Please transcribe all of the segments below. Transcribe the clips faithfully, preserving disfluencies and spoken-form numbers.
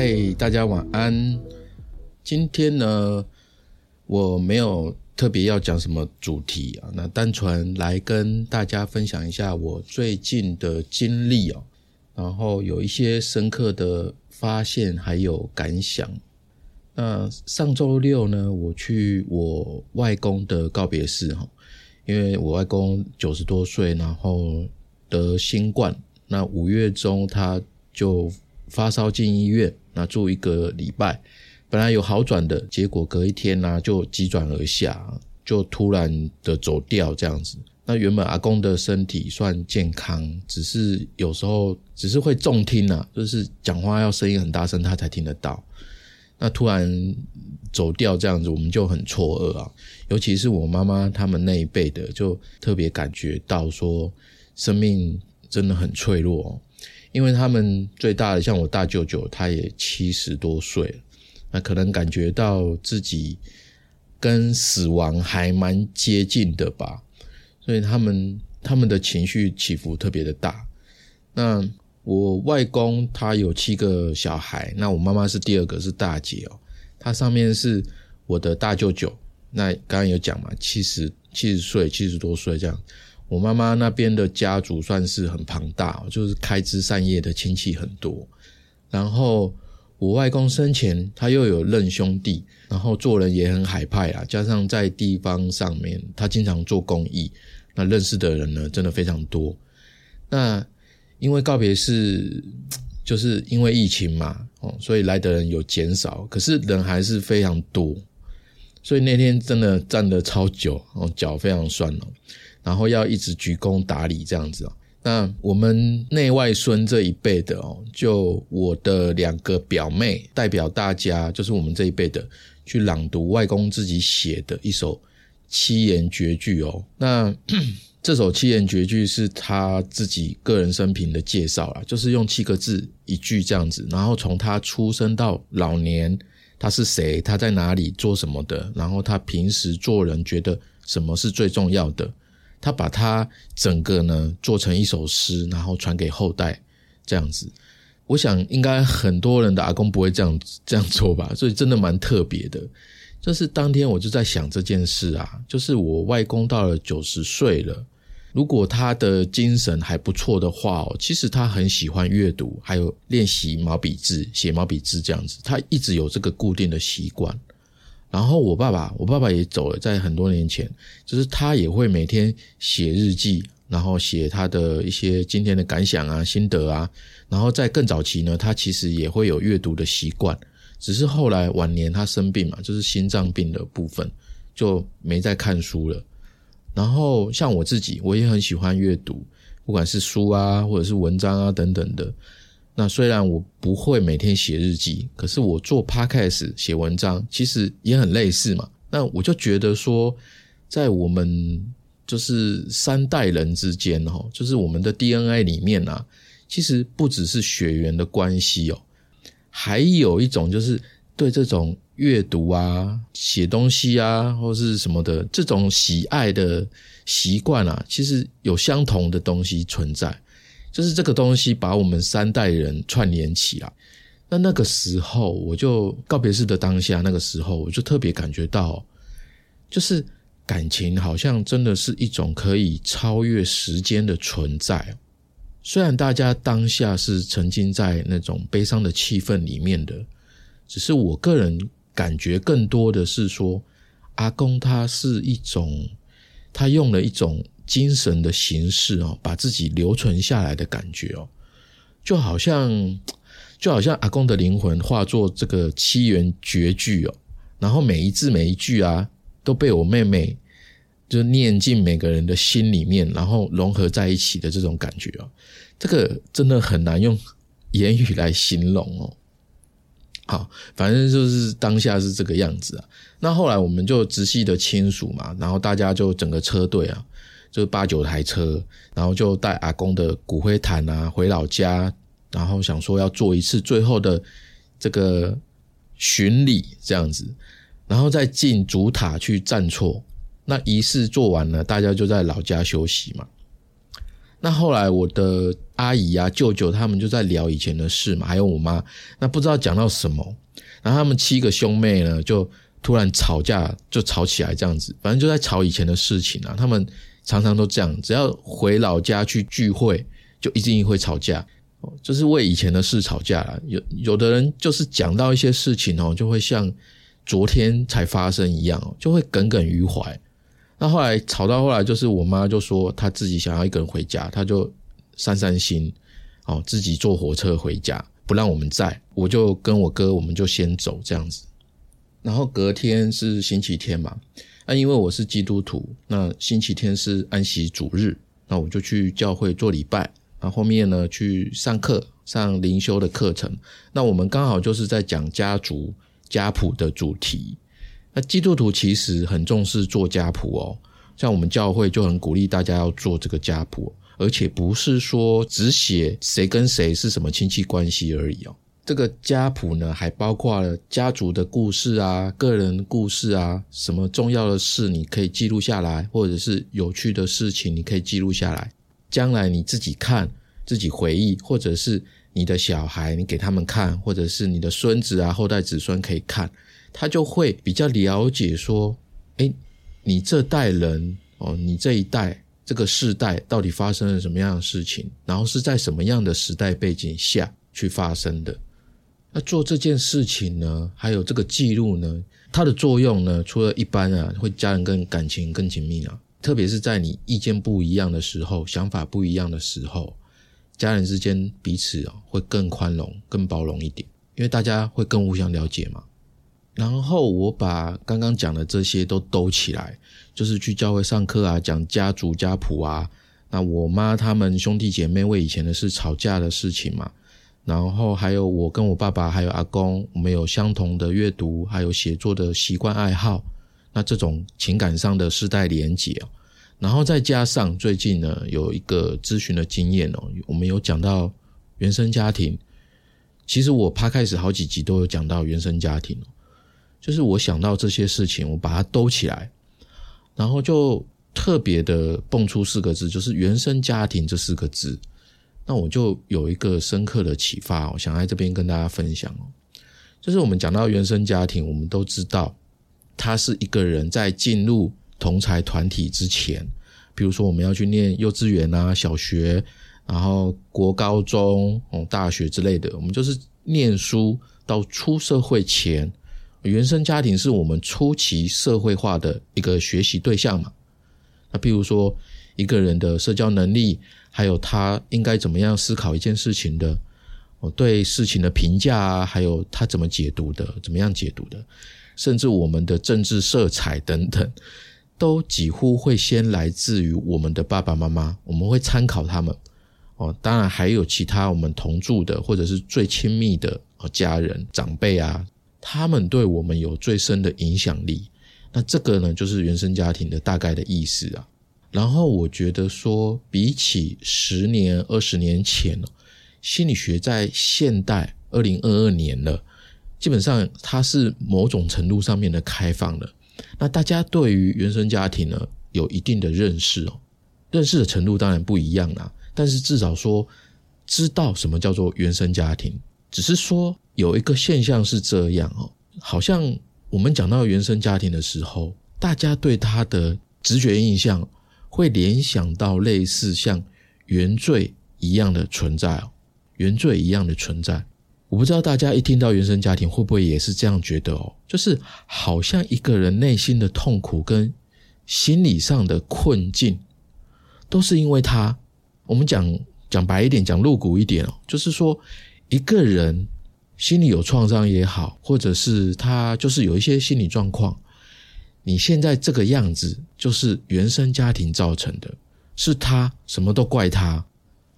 嗨，大家晚安。今天呢，我没有特别要讲什么主题啊，那单纯来跟大家分享一下我最近的经历哦，然后有一些深刻的发现还有感想。那上周六呢，我去我外公的告别式哈，因为我外公九十多岁，然后得新冠，那五月中他就发烧进医院，那住一个礼拜，本来有好转的，结果隔一天啊就急转而下，就突然的走掉这样子。那原本阿公的身体算健康，只是有时候只是会重听啊，就是讲话要声音很大声他才听得到。那突然走掉这样子，我们就很错愕啊，尤其是我妈妈他们那一辈的，就特别感觉到说生命真的很脆弱哦。因为他们最大的，像我大舅舅，他也七十多岁了，那可能感觉到自己跟死亡还蛮接近的吧，所以他们他们的情绪起伏特别的大。那我外公他有七个小孩，那我妈妈是第二个，是大姐哦，她上面是我的大舅舅，那刚刚有讲嘛，七十七十岁，七十多岁这样。我妈妈那边的家族算是很庞大，就是开枝散叶的亲戚很多。然后我外公生前他又有认兄弟，然后做人也很海派啦，加上在地方上面他经常做公益，那认识的人呢真的非常多。那因为告别式就是因为疫情嘛、哦、所以来的人有减少，可是人还是非常多，所以那天真的站得超久、哦、脚非常酸哦，然后要一直鞠躬打礼这样子、哦、那我们内外孙这一辈的哦，就我的两个表妹代表大家，就是我们这一辈的，去朗读外公自己写的一首七言绝句哦。那这首七言绝句是他自己个人生平的介绍啦，就是用七个字一句这样子，然后从他出生到老年，他是谁，他在哪里做什么的，然后他平时做人觉得什么是最重要的，他把他整个呢做成一首诗，然后传给后代这样子。我想应该很多人的阿公不会这样这样做吧，所以真的蛮特别的。就是当天我就在想这件事啊，就是我外公到了九十岁了，如果他的精神还不错的话哦，其实他很喜欢阅读，还有练习毛笔字，写毛笔字这样子，他一直有这个固定的习惯。然后我爸爸我爸爸也走了，在很多年前，就是他也会每天写日记，然后写他的一些今天的感想啊，心得啊。然后在更早期呢，他其实也会有阅读的习惯，只是后来晚年他生病嘛，就是心脏病的部分，就没再看书了。然后像我自己，我也很喜欢阅读，不管是书啊或者是文章啊等等的。那虽然我不会每天写日记，可是我做 podcast 写文章其实也很类似嘛。那我就觉得说，在我们就是三代人之间哦，就是我们的 D N A 里面啊，其实不只是血缘的关系哦，还有一种就是对这种阅读啊、写东西啊或是什么的这种喜爱的习惯啊，其实有相同的东西存在。就是这个东西把我们三代人串联起来。那那个时候我就告别式的当下，那个时候我就特别感觉到，就是感情好像真的是一种可以超越时间的存在。虽然大家当下是沉浸在那种悲伤的气氛里面的，只是我个人感觉更多的是说，阿公他是一种，他用了一种精神的形式哦，把自己留存下来的感觉哦，就好像就好像阿公的灵魂化作这个七言绝句哦，然后每一字每一句啊，都被我妹妹就念进每个人的心里面，然后融合在一起的这种感觉哦，这个真的很难用言语来形容哦。好，反正就是当下是这个样子啊。那后来我们就直系的亲属嘛，然后大家就整个车队啊，就是八九台车，然后就带阿公的骨灰坛啊回老家，然后想说要做一次最后的这个巡礼这样子，然后再进主塔去暂厝。那仪式做完了，大家就在老家休息嘛。那后来我的阿姨啊舅舅他们就在聊以前的事嘛，还有我妈，那不知道讲到什么，然后他们七个兄妹呢就突然吵架，就吵起来这样子，反正就在吵以前的事情啊。他们常常都这样，只要回老家去聚会就一定会吵架，就是为以前的事吵架啦。有有的人就是讲到一些事情哦，就会像昨天才发生一样，就会耿耿于怀。那后来吵到后来，就是我妈就说她自己想要一个人回家，她就散散心，哦，自己坐火车回家，不让我们载。我就跟我哥，我们就先走这样子。然后隔天是星期天嘛，那、啊、因为我是基督徒，那星期天是安息主日，那我就去教会做礼拜，然后后面呢去上课，上灵修的课程。那我们刚好就是在讲家族家谱的主题。那基督徒其实很重视做家谱哦，像我们教会就很鼓励大家要做这个家谱，而且不是说只写谁跟谁是什么亲戚关系而已哦。这个家谱呢，还包括了家族的故事啊、个人故事啊，什么重要的事你可以记录下来，或者是有趣的事情你可以记录下来，将来你自己看、自己回忆，或者是你的小孩你给他们看，或者是你的孙子啊、后代子孙可以看，他就会比较了解说，诶，你这代人哦，你这一代这个世代到底发生了什么样的事情，然后是在什么样的时代背景下去发生的。那做这件事情呢，还有这个记录呢，它的作用呢，除了一般啊会家人跟感情更紧密啊，特别是在你意见不一样的时候、想法不一样的时候，家人之间彼此啊会更宽容、更包容一点，因为大家会更互相了解嘛。然后我把刚刚讲的这些都兜起来，就是去教会上课啊，讲家族家谱啊，那我妈他们兄弟姐妹为以前的事吵架的事情嘛，然后还有我跟我爸爸还有阿公，我们有相同的阅读还有写作的习惯爱好，那这种情感上的世代连结哦。然后再加上最近呢有一个咨询的经验哦，我们有讲到原生家庭。其实我Podcast好几集都有讲到原生家庭哦，就是我想到这些事情，我把它兜起来，然后就特别的蹦出四个字，就是原生家庭这四个字。那我就有一个深刻的启发哦，想在这边跟大家分享哦。就是我们讲到原生家庭，我们都知道它是一个人在进入同侪团体之前，比如说我们要去念幼稚园啊、小学，然后国高中、哦、大学之类的，我们就是念书到出社会前，原生家庭是我们初期社会化的一个学习对象嘛。那比如说一个人的社交能力，还有他应该怎么样思考一件事情的，对事情的评价啊，还有他怎么解读的，怎么样解读的，甚至我们的政治色彩等等，都几乎会先来自于我们的爸爸妈妈，我们会参考他们。当然还有其他我们同住的或者是最亲密的家人、长辈啊，他们对我们有最深的影响力。那这个呢，就是原生家庭的大概的意思啊。然后我觉得说，比起十年、二十年前，心理学在现代二零二二年了，基本上它是某种程度上面的开放了。那大家对于原生家庭呢，有一定的认识哦，认识的程度当然不一样啦，但是至少说知道什么叫做原生家庭。只是说有一个现象是这样哦，好像我们讲到原生家庭的时候，大家对它的直觉印象会联想到类似像原罪一样的存在哦，原罪一样的存在。我不知道大家一听到原生家庭会不会也是这样觉得哦，就是好像一个人内心的痛苦跟心理上的困境都是因为他，我们讲讲白一点，讲露骨一点哦，就是说一个人心里有创伤也好，或者是他就是有一些心理状况，你现在这个样子就是原生家庭造成的，是他，什么都怪他。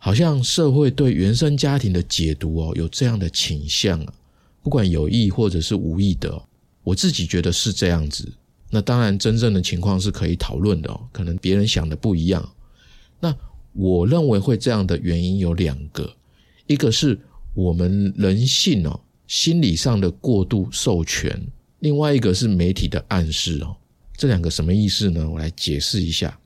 好像社会对原生家庭的解读哦，有这样的倾向啊，不管有意或者是无意的哦，我自己觉得是这样子。那当然真正的情况是可以讨论的哦，可能别人想的不一样。那我认为会这样的原因有两个，一个是我们人性哦，心理上的过度授权，另外一个是媒体的暗示哦。这两个什么意思呢？我来解释一下。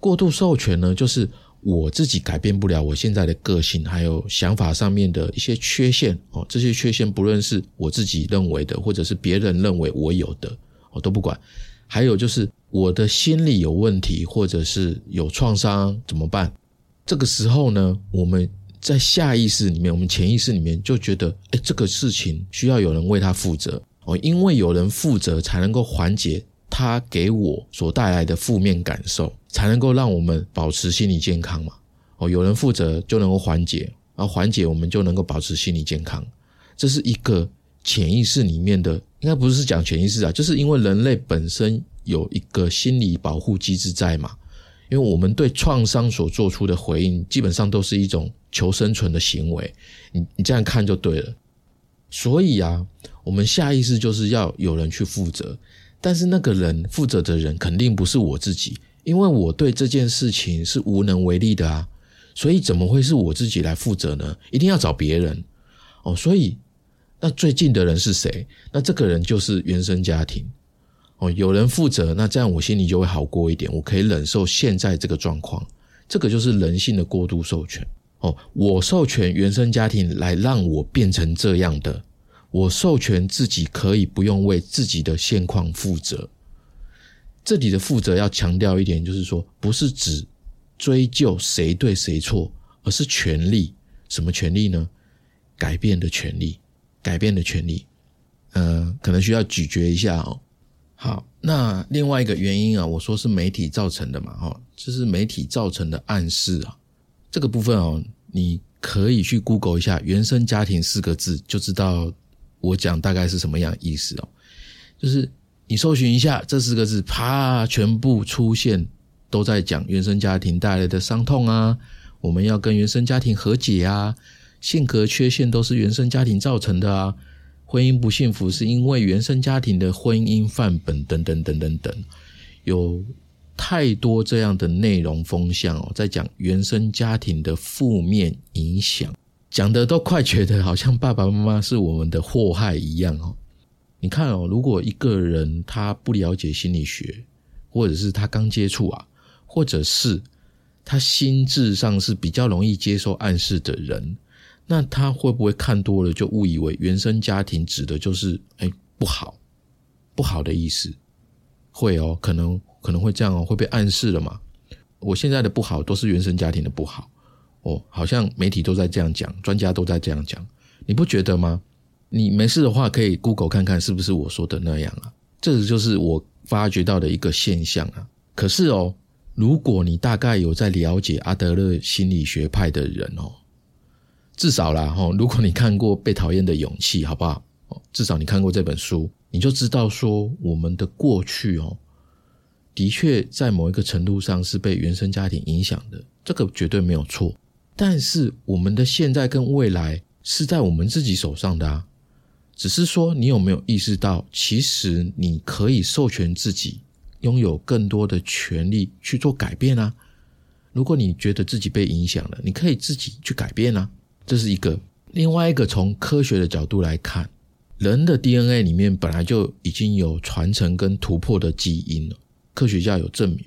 过度授权呢，就是我自己改变不了我现在的个性还有想法上面的一些缺陷，哦，这些缺陷不论是我自己认为的或者是别人认为我有的，哦，都不管。还有就是我的心理有问题或者是有创伤怎么办？这个时候呢，我们在下意识里面，我们潜意识里面就觉得诶，这个事情需要有人为他负责，哦，因为有人负责才能够缓解它给我所带来的负面感受，才能够让我们保持心理健康嘛。哦，有人负责就能够缓解，而缓解我们就能够保持心理健康。这是一个潜意识里面的，应该不是讲潜意识啊，就是因为人类本身有一个心理保护机制在嘛。因为我们对创伤所做出的回应，基本上都是一种求生存的行为。你你这样看就对了。所以啊，我们下意识就是要有人去负责。但是那个人负责的人肯定不是我自己，因为我对这件事情是无能为力的啊，所以怎么会是我自己来负责呢？一定要找别人哦。所以那最近的人是谁？那这个人就是原生家庭哦，有人负责，那这样我心里就会好过一点，我可以忍受现在这个状况。这个就是人性的过度授权哦，我授权原生家庭来让我变成这样的。我授权自己可以不用为自己的现况负责。这里的负责要强调一点，就是说不是指追究谁对谁错，而是权利。什么权利呢？改变的权利，改变的权利。呃，可能需要咀嚼一下哦。好，那另外一个原因啊，我说是媒体造成的嘛，哦，这是媒体造成的暗示啊。这个部分哦，你可以去 Google 一下"原生家庭"四个字，就知道我讲大概是什么样的意思哦。就是你搜寻一下这四个字，啪，全部出现都在讲原生家庭带来的伤痛啊，我们要跟原生家庭和解啊，性格缺陷都是原生家庭造成的啊，婚姻不幸福是因为原生家庭的婚姻范本等等等等等，有太多这样的内容风向哦，在讲原生家庭的负面影响。讲的都快觉得好像爸爸妈妈是我们的祸害一样哦。你看哦，如果一个人他不了解心理学，或者是他刚接触啊，或者是他心智上是比较容易接受暗示的人，那他会不会看多了就误以为原生家庭指的就是哎不好，不好的意思？会哦，可能可能会这样哦，会被暗示了嘛。我现在的不好都是原生家庭的不好。哦，好像媒体都在这样讲，专家都在这样讲，你不觉得吗？你没事的话可以 Google 看看是不是我说的那样啊。这就是我发觉到的一个现象啊。可是哦，如果你大概有在了解阿德勒心理学派的人哦，至少啦哦，如果你看过《被讨厌的勇气》好不好，哦，至少你看过这本书，你就知道说我们的过去哦，的确在某一个程度上是被原生家庭影响的，这个绝对没有错。但是我们的现在跟未来是在我们自己手上的啊，只是说你有没有意识到，其实你可以授权自己拥有更多的权利去做改变啊。如果你觉得自己被影响了，你可以自己去改变啊，这是一个。另外一个，从科学的角度来看，人的 D N A 里面本来就已经有传承跟突破的基因了，科学家有证明。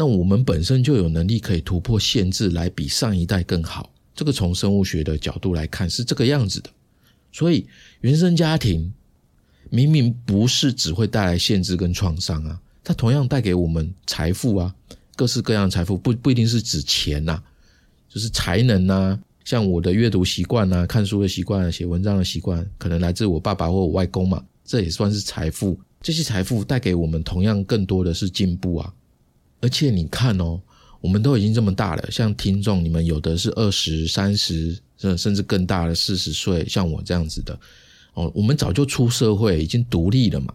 那我们本身就有能力可以突破限制来比上一代更好，这个从生物学的角度来看是这个样子的。所以原生家庭明明不是只会带来限制跟创伤啊，它同样带给我们财富啊，各式各样的财富，不不一定是指钱啊，就是才能啊，像我的阅读习惯啊，看书的习惯啊，写文章的习惯，可能来自我爸爸或我外公嘛，这也算是财富。这些财富带给我们同样更多的是进步啊。而且你看哦，我们都已经这么大了，像听众你们有的是二十、三十甚至更大的四十岁，像我这样子的哦，我们早就出社会已经独立了嘛。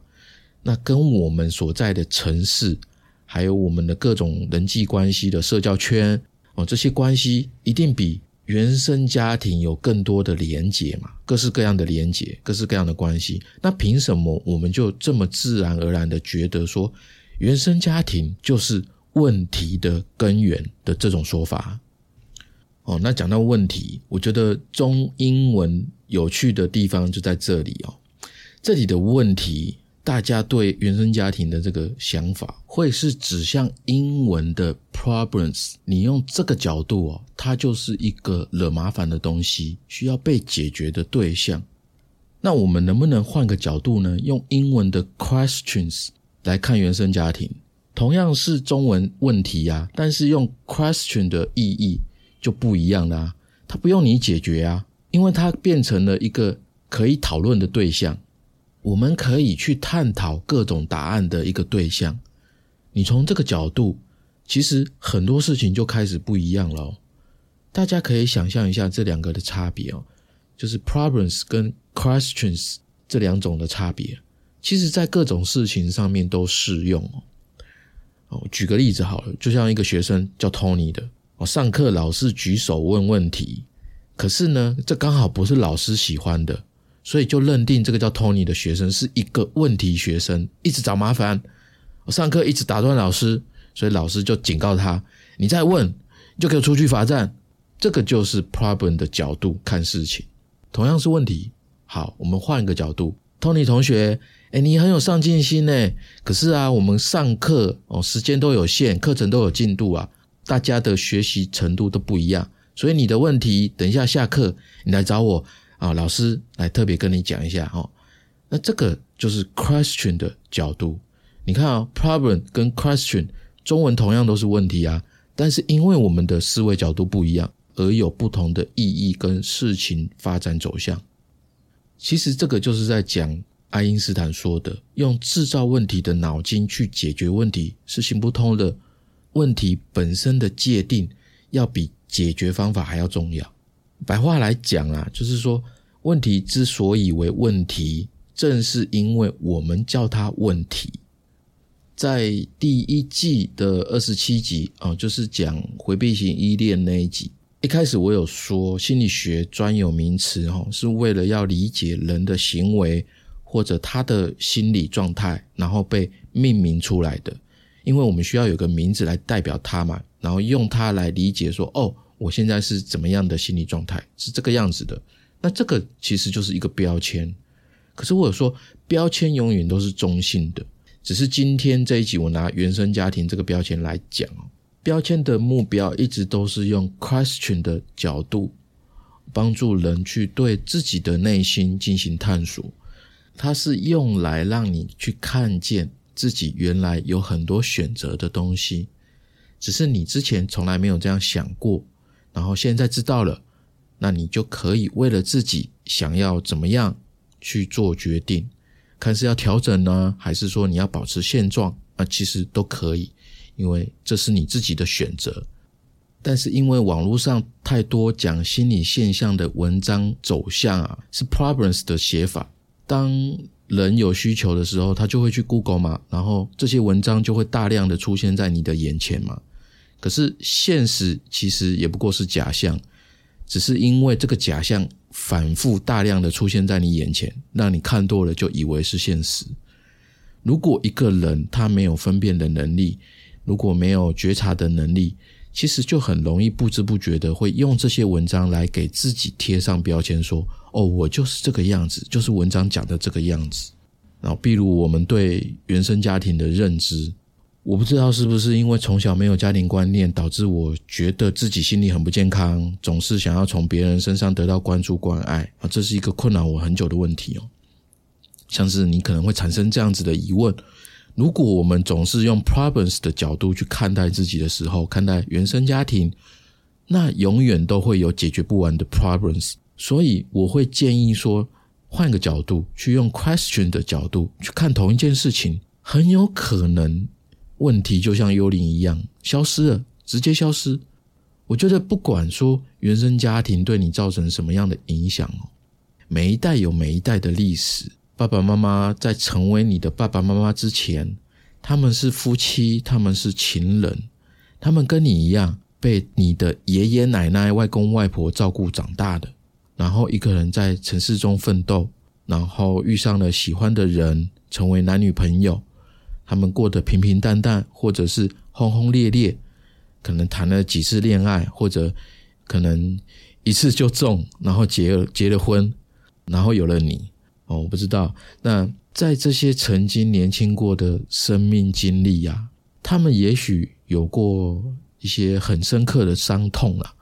那跟我们所在的城市还有我们的各种人际关系的社交圈哦，这些关系一定比原生家庭有更多的连结嘛，各式各样的连结，各式各样的关系。那凭什么我们就这么自然而然的觉得说原生家庭就是问题的根源的这种说法哦？那讲到问题，我觉得中英文有趣的地方就在这里哦。这里的问题，大家对原生家庭的这个想法，会是指向英文的 problems， 你用这个角度哦，它就是一个惹麻烦的东西，需要被解决的对象。那我们能不能换个角度呢？用英文的 questions 来看原生家庭，同样是中文问题啊，但是用 question 的意义就不一样啦、啊。它不用你解决啊，因为它变成了一个可以讨论的对象，我们可以去探讨各种答案的一个对象。你从这个角度，其实很多事情就开始不一样了、哦。大家可以想象一下这两个的差别哦，就是 problems 跟 questions 这两种的差别，其实在各种事情上面都适用哦。哦，举个例子好了，就像一个学生叫 Tony 的，哦，上课老是举手问问题，可是呢，这刚好不是老师喜欢的，所以就认定这个叫 Tony 的学生是一个问题学生，一直找麻烦，哦，上课一直打断老师，所以老师就警告他，你再问，你就给我出去罚站。这个就是 problem 的角度看事情。同样是问题，好，我们换一个角度， Tony 同学，诶，你很有上进心耶，可是啊，我们上课，哦，时间都有限，课程都有进度啊，大家的学习程度都不一样，所以你的问题等一下下课你来找我啊，老师来特别跟你讲一下哦。那这个就是 question 的角度。你看啊，哦，problem 跟 question 中文同样都是问题啊，但是因为我们的思维角度不一样，而有不同的意义跟事情发展走向。其实这个就是在讲爱因斯坦说的，用制造问题的脑筋去解决问题是行不通的，问题本身的界定要比解决方法还要重要。白话来讲啊，就是说问题之所以为问题，正是因为我们叫它问题。在第一季的二十七集，哦，就是讲回避型依恋那一集，一开始我有说心理学专有名词，哦，是为了要理解人的行为或者他的心理状态然后被命名出来的，因为我们需要有个名字来代表他嘛，然后用它来理解说，哦，我现在是怎么样的心理状态，是这个样子的。那这个其实就是一个标签，可是我有说标签永远都是中性的，只是今天这一集我拿原生家庭这个标签来讲，哦，标签的目标一直都是用 question 的角度帮助人去对自己的内心进行探索，它是用来让你去看见自己原来有很多选择的东西，只是你之前从来没有这样想过，然后现在知道了，那你就可以为了自己想要怎么样去做决定，看是要调整呢，还是说你要保持现状，那其实都可以，因为这是你自己的选择。但是因为网络上太多讲心理现象的文章走向啊，是 problems 的写法，当人有需求的时候他就会去 Google 嘛，然后这些文章就会大量的出现在你的眼前嘛。可是现实其实也不过是假象，只是因为这个假象反复大量的出现在你眼前，让你看多了就以为是现实。如果一个人他没有分辨的能力，如果没有觉察的能力，其实就很容易不知不觉的会用这些文章来给自己贴上标签，说，哦，我就是这个样子，就是文章讲的这个样子。然后比如我们对原生家庭的认知，我不知道是不是因为从小没有家庭观念，导致我觉得自己心理很不健康，总是想要从别人身上得到关注关爱，这是一个困扰我很久的问题哦。像是你可能会产生这样子的疑问，如果我们总是用 problems 的角度去看待自己的时候，看待原生家庭，那永远都会有解决不完的 problems。 所以我会建议说，换个角度，去用 question 的角度去看同一件事情，很有可能问题就像幽灵一样消失了，直接消失。我觉得不管说原生家庭对你造成什么样的影响，每一代有每一代的历史，爸爸妈妈在成为你的爸爸妈妈之前，他们是夫妻，他们是情人，他们跟你一样被你的爷爷奶奶外公外婆照顾长大的，然后一个人在城市中奋斗，然后遇上了喜欢的人，成为男女朋友，他们过得平平淡淡，或者是轰轰烈烈，可能谈了几次恋爱，或者可能一次就中，然后结了结了婚，然后有了你哦，我不知道。那在这些曾经年轻过的生命经历啊，他们也许有过一些很深刻的伤痛啊，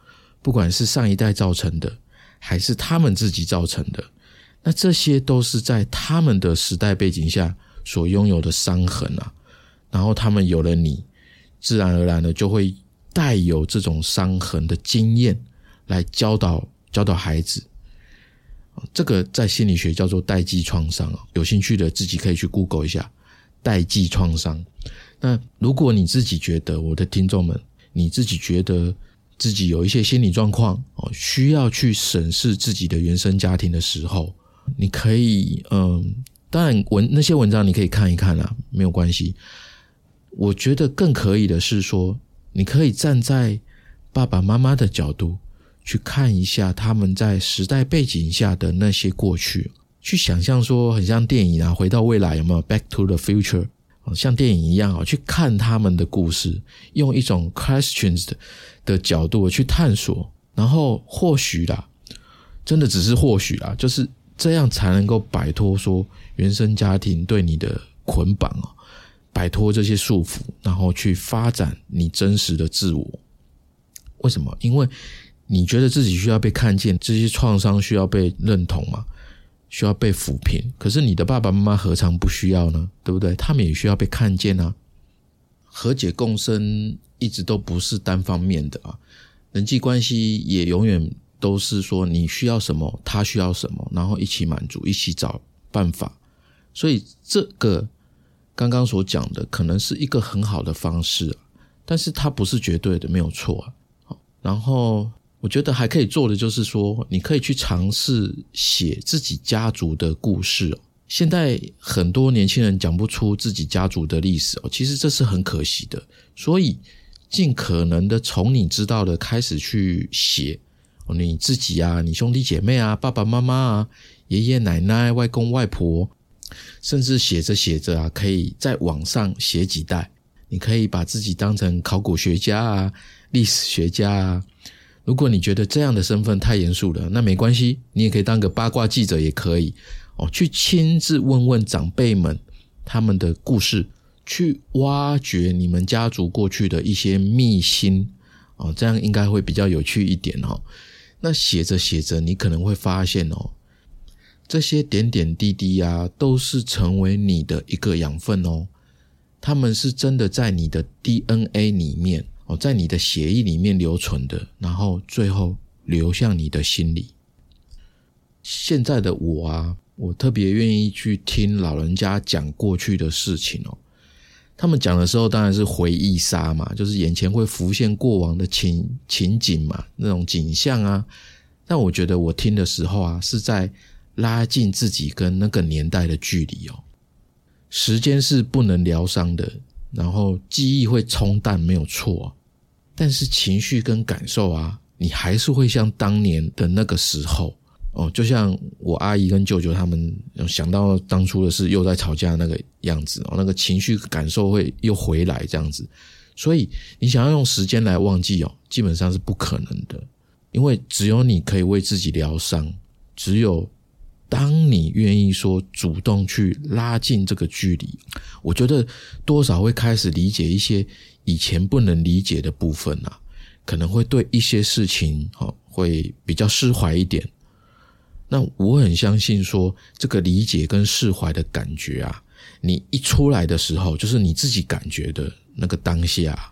不管是上一代造成的还是他们自己造成的，那这些都是在他们的时代背景下所拥有的伤痕啊。然后他们有了你，自然而然的就会带有这种伤痕的经验来教导教导孩子，这个在心理学叫做代际创伤。有兴趣的自己可以去 Google 一下代际创伤。那如果你自己觉得，我的听众们，你自己觉得自己有一些心理状况，需要去审视自己的原生家庭的时候，你可以嗯，当然文那些文章你可以看一看啦、啊，没有关系。我觉得更可以的是说，你可以站在爸爸妈妈的角度去看一下他们在时代背景下的那些过去，去想象说很像电影啊，回到未来有没有 Back to the Future， 像电影一样去看他们的故事，用一种 questions 的角度去探索，然后或许啦，真的只是或许啦，就是这样才能够摆脱说原生家庭对你的捆绑哦，摆脱这些束缚，然后去发展你真实的自我。为什么？因为你觉得自己需要被看见，这些创伤需要被认同嘛，需要被抚平。可是你的爸爸妈妈何尝不需要呢？对不对？他们也需要被看见啊。和解共生一直都不是单方面的啊，人际关系也永远都是说你需要什么，他需要什么，然后一起满足，一起找办法。所以这个刚刚所讲的可能是一个很好的方式、啊、但是它不是绝对的，没有错啊。然后我觉得还可以做的就是说，你可以去尝试写自己家族的故事、哦、现在很多年轻人讲不出自己家族的历史、哦、其实这是很可惜的，所以尽可能的从你知道的开始去写、哦、你自己啊，你兄弟姐妹啊，爸爸妈妈啊，爷爷奶奶，外公外婆，甚至写着写着啊，可以在网上写几代，你可以把自己当成考古学家啊，历史学家啊。如果你觉得这样的身份太严肃了，那没关系，你也可以当个八卦记者也可以、哦、去亲自问问长辈们他们的故事，去挖掘你们家族过去的一些秘辛、哦、这样应该会比较有趣一点、哦、那写着写着你可能会发现哦，这些点点滴滴啊，都是成为你的一个养分哦。他们是真的在你的 D N A 里面、哦、在你的血液里面留存的，然后最后流向你的心里。现在的我啊，我特别愿意去听老人家讲过去的事情哦。他们讲的时候当然是回忆杀嘛，就是眼前会浮现过往的 情, 情景嘛，那种景象啊。但我觉得我听的时候啊，是在拉近自己跟那个年代的距离哦。时间是不能疗伤的，然后记忆会冲淡，没有错、啊、但是情绪跟感受啊，你还是会像当年的那个时候哦。就像我阿姨跟舅舅他们想到当初的事又在吵架那个样子哦，那个情绪感受会又回来这样子。所以你想要用时间来忘记哦，基本上是不可能的，因为只有你可以为自己疗伤，只有当你愿意说主动去拉近这个距离，我觉得多少会开始理解一些以前不能理解的部分啊，可能会对一些事情、哦、会比较释怀一点。那我很相信说这个理解跟释怀的感觉啊，你一出来的时候，就是你自己感觉的那个当下，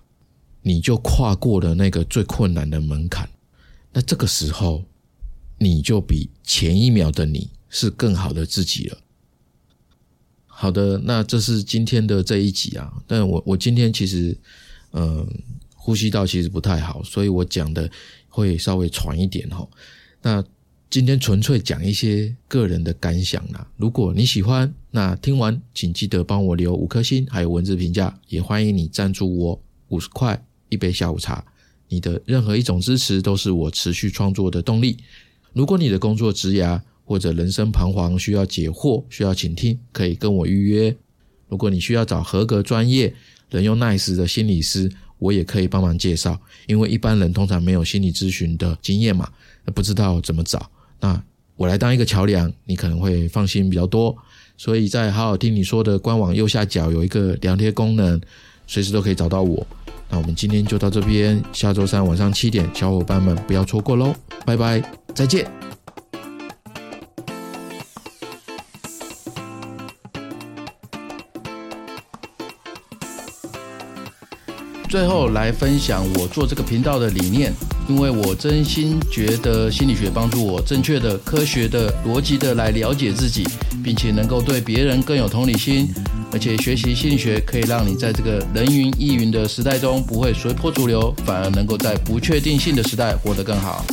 你就跨过了那个最困难的门槛，那这个时候你就比前一秒的你是更好的自己了。好的，那这是今天的这一集啊。但我我今天其实嗯，呼吸道其实不太好，所以我讲的会稍微喘一点齁。那今天纯粹讲一些个人的感想啦、啊。如果你喜欢，那听完请记得帮我留五颗星，还有文字评价，也欢迎你赞助我五十块一杯下午茶。你的任何一种支持都是我持续创作的动力。如果你的工作职涯或者人生彷徨需要解惑，需要倾听，可以跟我预约。如果你需要找合格专业人又 nice 的心理师，我也可以帮忙介绍，因为一般人通常没有心理咨询的经验嘛，不知道怎么找，那我来当一个桥梁，你可能会放心比较多。所以在好好听你说的官网右下角有一个聊天功能，随时都可以找到我。那我们今天就到这边，下周三晚上七点，小伙伴们不要错过咯，拜拜，再见。最后来分享我做这个频道的理念，因为我真心觉得心理学帮助我正确的、科学的、逻辑的来了解自己，并且能够对别人更有同理心，而且学习心理学可以让你在这个人云亦云的时代中不会随波逐流，反而能够在不确定性的时代活得更好。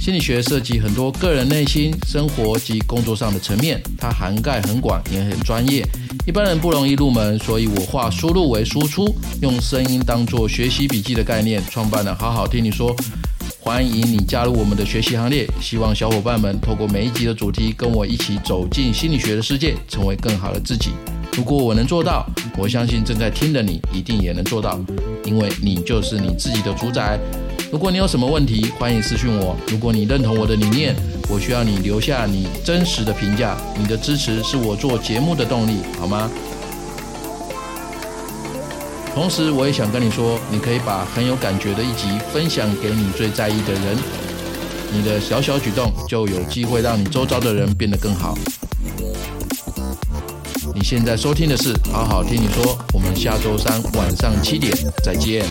心理学涉及很多个人内心、生活及工作上的层面，它涵盖很广，也很专业，一般人不容易入门，所以我化输入为输出，用声音当作学习笔记的概念，创办了好好听你说。欢迎你加入我们的学习行列，希望小伙伴们透过每一集的主题，跟我一起走进心理学的世界，成为更好的自己。如果我能做到，我相信正在听的你一定也能做到，因为你就是你自己的主宰。如果你有什么问题，欢迎私讯我。如果你认同我的理念，我需要你留下你真实的评价，你的支持是我做节目的动力，好吗？同时我也想跟你说，你可以把很有感觉的一集分享给你最在意的人，你的小小举动就有机会让你周遭的人变得更好。你现在收听的是好好听你说，我们下周三晚上七点再见。